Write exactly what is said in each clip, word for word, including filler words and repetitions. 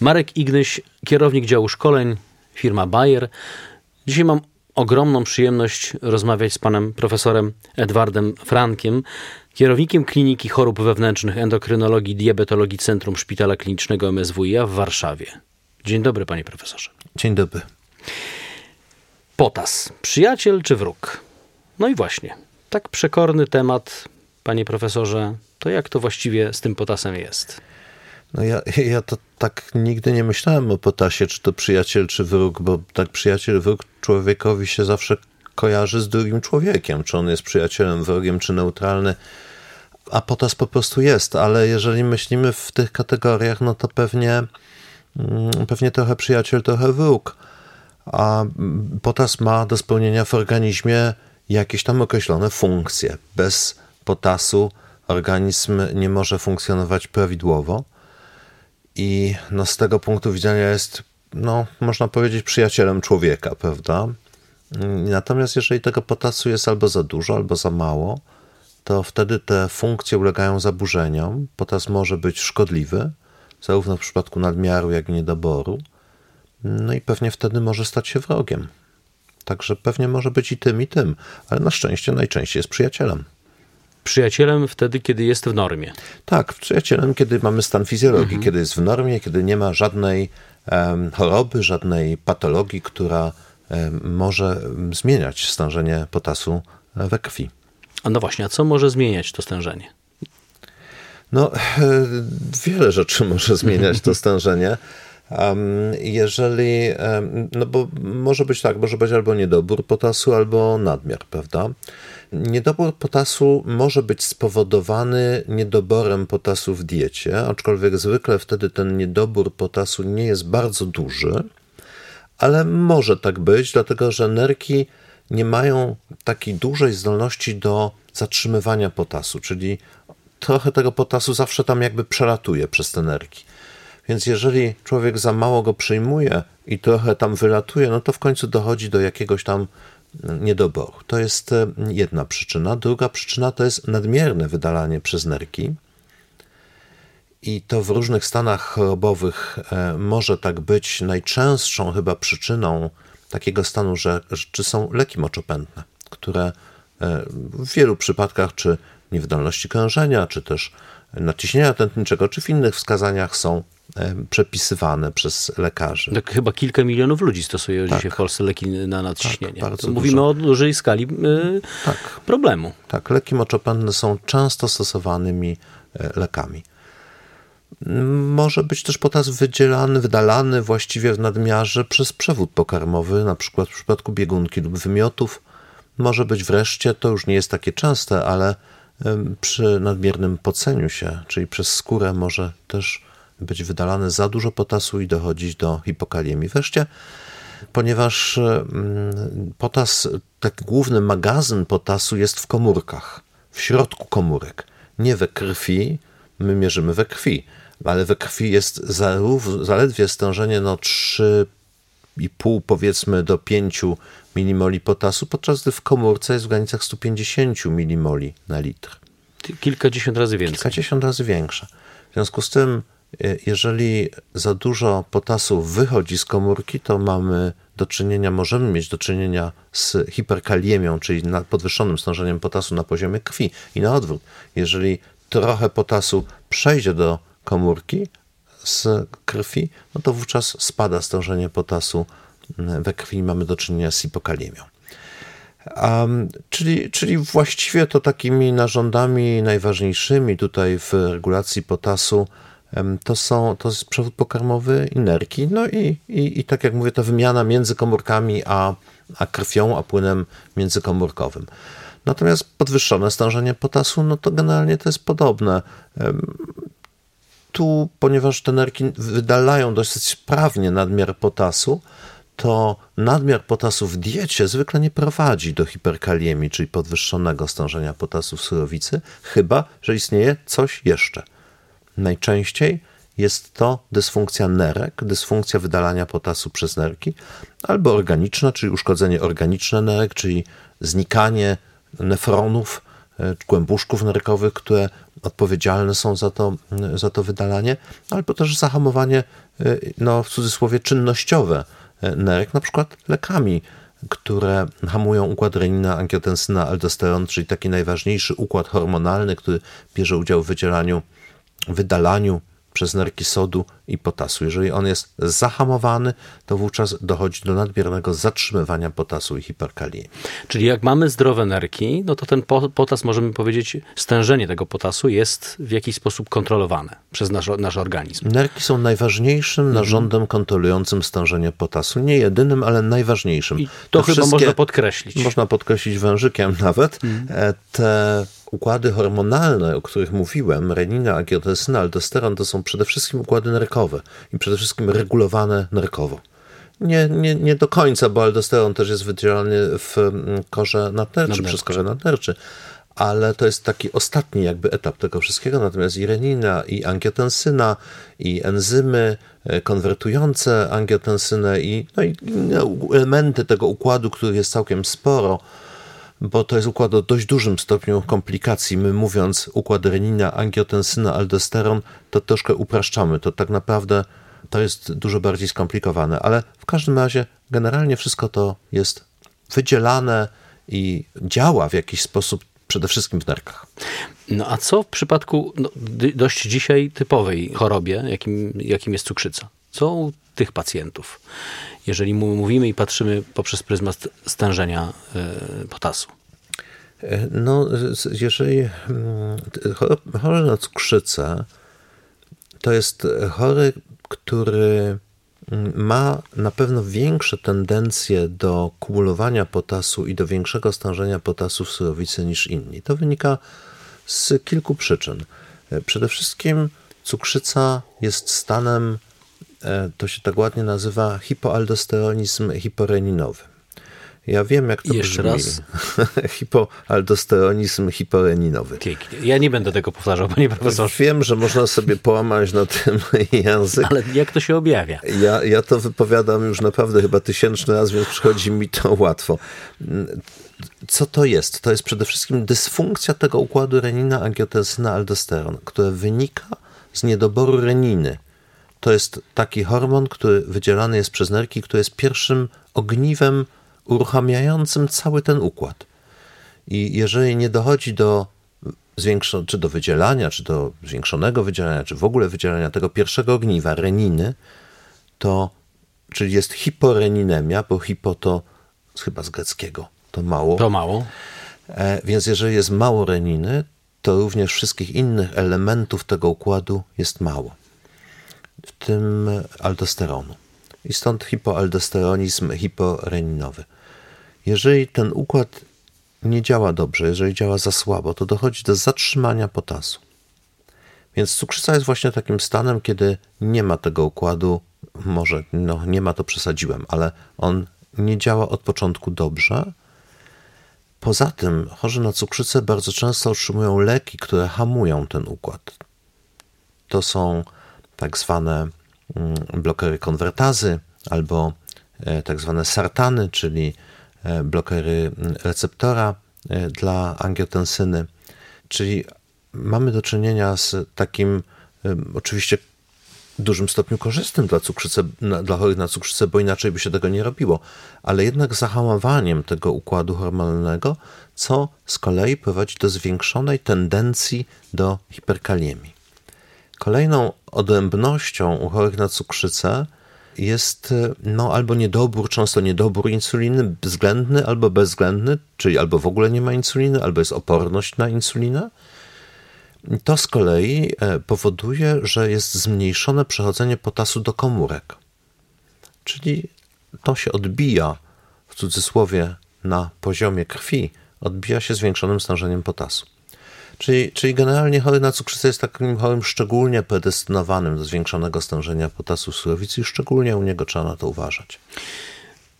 Marek Ignyś, kierownik działu szkoleń, firma Bayer. Dzisiaj mam ogromną przyjemność rozmawiać z panem profesorem Edwardem Frankiem, kierownikiem Kliniki Chorób Wewnętrznych Endokrynologii i Diabetologii Centrum Szpitala Klinicznego M S W i A w Warszawie. Dzień dobry, panie profesorze. Dzień dobry. Potas. Przyjaciel czy wróg? No i właśnie, tak przekorny temat, panie profesorze, to jak to właściwie z tym potasem jest? No ja, ja to tak nigdy nie myślałem o potasie, czy to przyjaciel, czy wróg, bo tak przyjaciel, wróg człowiekowi się zawsze kojarzy z drugim człowiekiem, czy on jest przyjacielem, wrogiem, czy neutralny, a potas po prostu jest, ale jeżeli myślimy w tych kategoriach, no to pewnie, pewnie trochę przyjaciel, trochę wróg, a potas ma do spełnienia w organizmie jakieś tam określone funkcje. Bez potasu organizm nie może funkcjonować prawidłowo. I no z tego punktu widzenia jest, no można powiedzieć, przyjacielem człowieka, prawda? Natomiast jeżeli tego potasu jest albo za dużo, albo za mało, to wtedy te funkcje ulegają zaburzeniom. Potas może być szkodliwy, zarówno w przypadku nadmiaru, jak i niedoboru. No i pewnie wtedy może stać się wrogiem. Także pewnie może być i tym, i tym, ale na szczęście najczęściej jest przyjacielem. Przyjacielem wtedy, kiedy jest w normie. Tak, przyjacielem, kiedy mamy stan fizjologii, mhm. kiedy jest w normie, kiedy nie ma żadnej um, choroby, żadnej patologii, która um, może zmieniać stężenie potasu we krwi. A no właśnie, a co może zmieniać to stężenie? No, wiele rzeczy może zmieniać to stężenie. Jeżeli, no bo może być tak, może być albo niedobór potasu, albo nadmiar, prawda? Niedobór potasu może być spowodowany niedoborem potasu w diecie, aczkolwiek zwykle wtedy ten niedobór potasu nie jest bardzo duży, ale może tak być, dlatego że nerki nie mają takiej dużej zdolności do zatrzymywania potasu, czyli trochę tego potasu zawsze tam jakby przelatuje przez te nerki. Więc jeżeli człowiek za mało go przyjmuje i trochę tam wylatuje, no to w końcu dochodzi do jakiegoś tam niedoboru. To jest jedna przyczyna. Druga przyczyna to jest nadmierne wydalanie przez nerki. I to w różnych stanach chorobowych może tak być. Najczęstszą chyba przyczyną takiego stanu rzeczy są leki moczopędne, które w wielu przypadkach czy niewydolności krążenia, czy też nadciśnienia tętniczego, czy w innych wskazaniach są przepisywane przez lekarzy. Tak, chyba kilka milionów ludzi stosuje tak. dzisiaj w Polsce leki na nadciśnienie. Tak, Mówimy dużo. o dużej skali yy, tak. problemu. Tak, leki moczopędne są często stosowanymi lekami. Może być też potas wydzielany, wydalany właściwie w nadmiarze przez przewód pokarmowy, na przykład w przypadku biegunki lub wymiotów. Może być wreszcie, to już nie jest takie częste, ale przy nadmiernym poceniu się, czyli przez skórę może też być wydalane za dużo potasu i dochodzić do hipokaliemii. Wreszcie, ponieważ potas, taki główny magazyn potasu jest w komórkach, w środku komórek, nie we krwi, my mierzymy we krwi, ale we krwi jest zarówno, zaledwie stężenie no trzy i pół powiedzmy do pięć milimoli potasu, podczas gdy w komórce jest w granicach sto pięćdziesiąt milimoli na litr. Kilkadziesiąt razy więcej. Kilkadziesiąt razy większe. W związku z tym, jeżeli za dużo potasu wychodzi z komórki, to mamy do czynienia, możemy mieć do czynienia z hiperkaliemią, czyli podwyższonym stężeniem potasu na poziomie krwi i na odwrót. Jeżeli trochę potasu przejdzie do komórki z krwi, no to wówczas spada stężenie potasu we krwi i mamy do czynienia z hipokaliemią. Um, czyli, czyli właściwie to takimi narządami najważniejszymi tutaj w regulacji potasu To, są, to jest przewód pokarmowy i nerki, no i, i, i tak jak mówię, ta wymiana między komórkami a, a krwią, a płynem międzykomórkowym. Natomiast podwyższone stężenie potasu, no to generalnie to jest podobne. Tu, ponieważ te nerki wydalają dosyć sprawnie nadmiar potasu, to nadmiar potasu w diecie zwykle nie prowadzi do hiperkaliemii, czyli podwyższonego stężenia potasu w surowicy, chyba że istnieje coś jeszcze. Najczęściej jest to dysfunkcja nerek, dysfunkcja wydalania potasu przez nerki, albo organiczna, czyli uszkodzenie organiczne nerek, czyli znikanie nefronów, głębuszków nerkowych, które odpowiedzialne są za to, za to wydalanie, albo też zahamowanie, no w cudzysłowie, czynnościowe nerek, na przykład lekami, które hamują układ renina, angiotensyna, aldosteron, czyli taki najważniejszy układ hormonalny, który bierze udział w wydzielaniu, wydalaniu przez nerki sodu i potasu. Jeżeli on jest zahamowany, to wówczas dochodzi do nadmiernego zatrzymywania potasu i hiperkalii. Czyli jak mamy zdrowe nerki, no to ten potas, możemy powiedzieć, stężenie tego potasu jest w jakiś sposób kontrolowane przez nasz, nasz organizm. Nerki są najważniejszym narządem mhm. kontrolującym stężenie potasu. Nie jedynym, ale najważniejszym. I to, to chyba można podkreślić. Można podkreślić wężykiem nawet. Mhm. Te układy hormonalne, o których mówiłem, renina, angiotensyna, aldosteron, to są przede wszystkim układy nerkowe i przede wszystkim regulowane nerkowo. Nie, nie, nie do końca, bo aldosteron też jest wydzielany w korze nadnerczy, przez korę nadnerczy, ale to jest taki ostatni jakby etap tego wszystkiego. Natomiast i renina, i angiotensyna, i enzymy konwertujące angiotensynę, i, no i elementy tego układu, których jest całkiem sporo, bo to jest układ o dość dużym stopniu komplikacji. My mówiąc układ renina, angiotensyna, aldosteron, to troszkę upraszczamy. To tak naprawdę to jest dużo bardziej skomplikowane, ale w każdym razie generalnie wszystko to jest wydzielane i działa w jakiś sposób przede wszystkim w nerkach. No a co w przypadku no, dość dzisiaj typowej chorobie, jakim, jakim jest cukrzyca? Co u tych pacjentów, jeżeli mówimy i patrzymy poprzez pryzmat stężenia potasu? No, jeżeli chory na cukrzycę, to jest chory, który ma na pewno większe tendencje do kumulowania potasu i do większego stężenia potasu w surowicy niż inni. To wynika z kilku przyczyn. Przede wszystkim cukrzyca jest stanem, to się tak ładnie nazywa, hipoaldosteronizm hiporeninowy. Ja wiem, jak to Jeszcze brzmi. Jeszcze raz. Hipoaldosteronizm hiporeninowy. Pięknie. Ja nie będę tego powtarzał, panie profesorze. Wiem, że można sobie połamać na tym język. Ale jak to się objawia? Ja, ja to wypowiadam już naprawdę chyba tysięczny raz, więc przychodzi mi to łatwo. Co to jest? To jest przede wszystkim dysfunkcja tego układu renina, angiotensyna, aldosteron, które wynika z niedoboru reniny. To jest taki hormon, który wydzielany jest przez nerki, który jest pierwszym ogniwem uruchamiającym cały ten układ. I jeżeli nie dochodzi do zwiększo- czy do wydzielania, czy do zwiększonego wydzielania, czy w ogóle wydzielania tego pierwszego ogniwa, reniny, to, czyli jest hiporeninemia, bo hipo to chyba z greckiego, to mało. To mało. E, więc jeżeli jest mało reniny, to również wszystkich innych elementów tego układu jest mało, w tym aldosteronu. I stąd hipoaldosteronizm hiporeninowy. Jeżeli ten układ nie działa dobrze, jeżeli działa za słabo, to dochodzi do zatrzymania potasu. Więc cukrzyca jest właśnie takim stanem, kiedy nie ma tego układu, może no nie ma, to przesadziłem, ale on nie działa od początku dobrze. Poza tym chorzy na cukrzycę bardzo często otrzymują leki, które hamują ten układ. To są tak zwane blokery konwertazy albo tak zwane sartany, czyli blokery receptora dla angiotensyny. Czyli mamy do czynienia z takim oczywiście w dużym stopniu korzystnym dla cukrzycy, dla chorych na cukrzycę, bo inaczej by się tego nie robiło, ale jednak zahamowaniem tego układu hormonalnego, co z kolei prowadzi do zwiększonej tendencji do hiperkaliemii. Kolejną odrębnością u chorych na cukrzycę jest no, albo niedobór, często niedobór insuliny, względny albo bezwzględny, czyli albo w ogóle nie ma insuliny, albo jest oporność na insulinę. To z kolei powoduje, że jest zmniejszone przechodzenie potasu do komórek. Czyli to się odbija, w cudzysłowie, na poziomie krwi, odbija się zwiększonym stężeniem potasu. Czyli, czyli generalnie chory na cukrzycę jest takim chorym szczególnie predestynowanym do zwiększonego stężenia potasu w surowicy i szczególnie u niego trzeba na to uważać.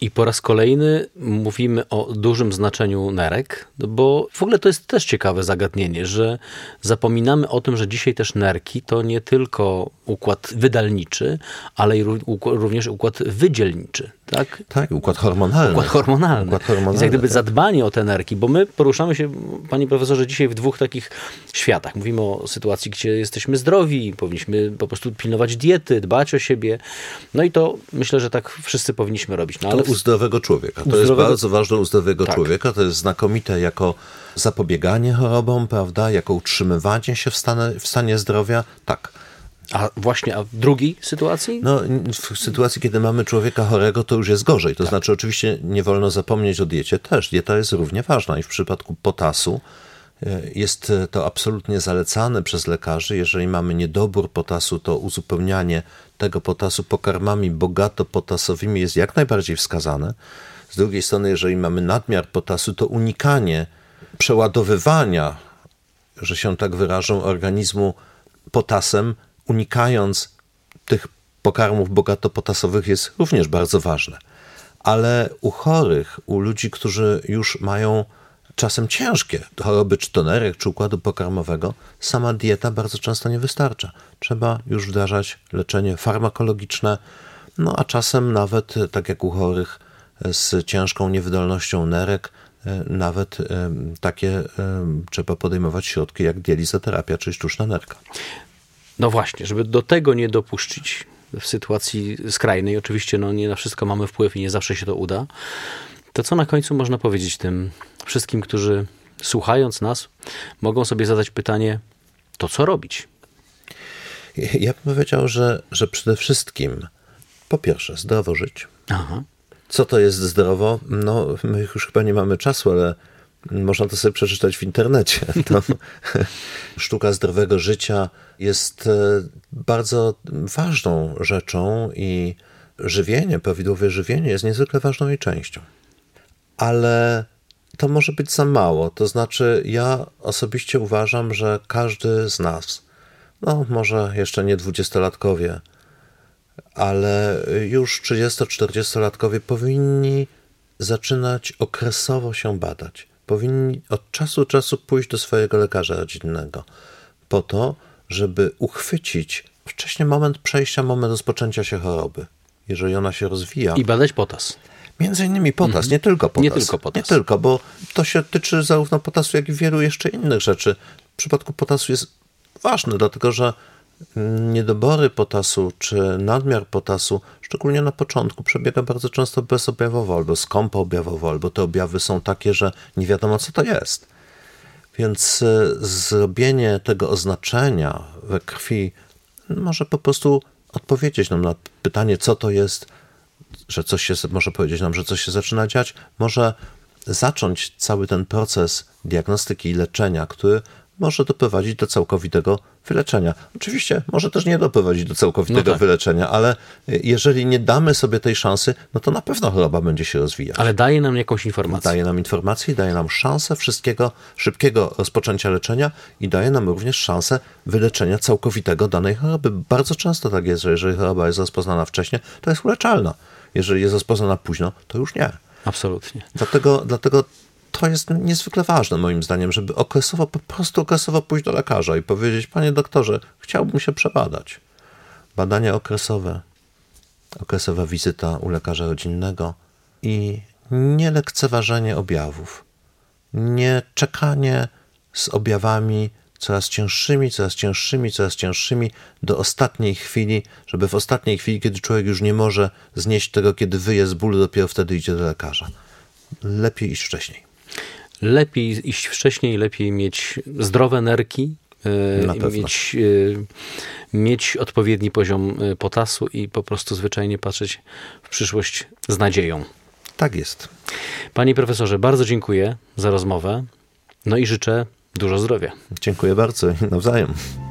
I po raz kolejny mówimy o dużym znaczeniu nerek, bo w ogóle to jest też ciekawe zagadnienie, że zapominamy o tym, że dzisiaj też nerki to nie tylko układ wydalniczy, ale również układ wydzielniczy. tak? Tak, układ hormonalny. Układ hormonalny. Układ hormonalny. Więc jak gdyby tak. zadbanie o te nerki, bo my poruszamy się, panie profesorze, dzisiaj w dwóch takich światach. Mówimy o sytuacji, gdzie jesteśmy zdrowi, powinniśmy po prostu pilnować diety, dbać o siebie. No i to myślę, że tak wszyscy powinniśmy robić. No, ale to u zdrowego człowieka. To zdrowego... jest bardzo ważne u zdrowego tak. człowieka. To jest znakomite jako zapobieganie chorobom, prawda? Jako utrzymywanie się w stanie, w stanie zdrowia. Tak. A właśnie, a w drugiej sytuacji? No, w sytuacji, kiedy mamy człowieka chorego, to już jest gorzej. To tak. znaczy, oczywiście nie wolno zapomnieć o diecie też. Dieta jest równie ważna i w przypadku potasu jest to absolutnie zalecane przez lekarzy. Jeżeli mamy niedobór potasu, to uzupełnianie tego potasu pokarmami bogato potasowymi jest jak najbardziej wskazane. Z drugiej strony, jeżeli mamy nadmiar potasu, to unikanie przeładowywania, że się tak wyrażą, organizmu potasem, unikając tych pokarmów bogato potasowych jest również bardzo ważne. Ale u chorych, u ludzi, którzy już mają czasem ciężkie choroby czy to nerek, czy układu pokarmowego, sama dieta bardzo często nie wystarcza. Trzeba już wdrażać leczenie farmakologiczne, no a czasem nawet, tak jak u chorych z ciężką niewydolnością nerek, nawet takie trzeba podejmować środki jak dializoterapia, czy sztuczna nerka. No właśnie, żeby do tego nie dopuścić w sytuacji skrajnej, oczywiście no nie na wszystko mamy wpływ i nie zawsze się to uda, to co na końcu można powiedzieć tym wszystkim, którzy słuchając nas mogą sobie zadać pytanie, to co robić? Ja bym powiedział, że, że przede wszystkim po pierwsze zdrowo żyć. Aha. Co to jest zdrowo? No my już chyba nie mamy czasu, ale można to sobie przeczytać w internecie. Tam sztuka zdrowego życia jest bardzo ważną rzeczą i żywienie, prawidłowe żywienie jest niezwykle ważną jej częścią. Ale to może być za mało. To znaczy ja osobiście uważam, że każdy z nas, no może jeszcze nie dwudziestolatkowie, ale już trzydziesto-czterdziestolatkowie powinni zaczynać okresowo się badać. Powinni od czasu do czasu pójść do swojego lekarza rodzinnego po to, żeby uchwycić wcześniej moment przejścia, moment rozpoczęcia się choroby, jeżeli ona się rozwija. I badać potas. Między innymi potas, mhm. nie tylko potas. Nie tylko potas. Nie tylko, bo to się tyczy zarówno potasu, jak i wielu jeszcze innych rzeczy. W przypadku potasu jest ważne, dlatego że niedobory potasu czy nadmiar potasu, szczególnie na początku, przebiega bardzo często bezobjawowo albo skąpo objawowo, albo te objawy są takie, że nie wiadomo co to jest. Więc zrobienie tego oznaczenia we krwi może po prostu odpowiedzieć nam na pytanie, co to jest, że coś się, może powiedzieć nam, że coś się zaczyna dziać, może zacząć cały ten proces diagnostyki i leczenia, który może doprowadzić do całkowitego wyleczenia. Oczywiście może też nie doprowadzić do całkowitego no tak. wyleczenia, ale jeżeli nie damy sobie tej szansy, no to na pewno choroba będzie się rozwijać. Ale daje nam jakąś informację. Daje nam informację, daje nam szansę wszystkiego, szybkiego rozpoczęcia leczenia i daje nam również szansę wyleczenia całkowitego danej choroby. Bardzo często tak jest, że jeżeli choroba jest rozpoznana wcześnie, to jest uleczalna. Jeżeli jest rozpoznana późno, to już nie. Absolutnie. Dlatego, dlatego to jest niezwykle ważne moim zdaniem, żeby okresowo, po prostu okresowo pójść do lekarza i powiedzieć, panie doktorze, chciałbym się przebadać. Badania okresowe, okresowa wizyta u lekarza rodzinnego i nie lekceważenie objawów, nie czekanie z objawami coraz cięższymi, coraz cięższymi, coraz cięższymi do ostatniej chwili, żeby w ostatniej chwili, kiedy człowiek już nie może znieść tego, kiedy wyje z bólu, dopiero wtedy idzie do lekarza. Lepiej iść wcześniej. Lepiej iść wcześniej, lepiej mieć zdrowe nerki, mieć, mieć odpowiedni poziom potasu i po prostu zwyczajnie patrzeć w przyszłość z nadzieją. Tak jest. Panie profesorze, bardzo dziękuję za rozmowę. No i życzę dużo zdrowia. Dziękuję bardzo. Nawzajem.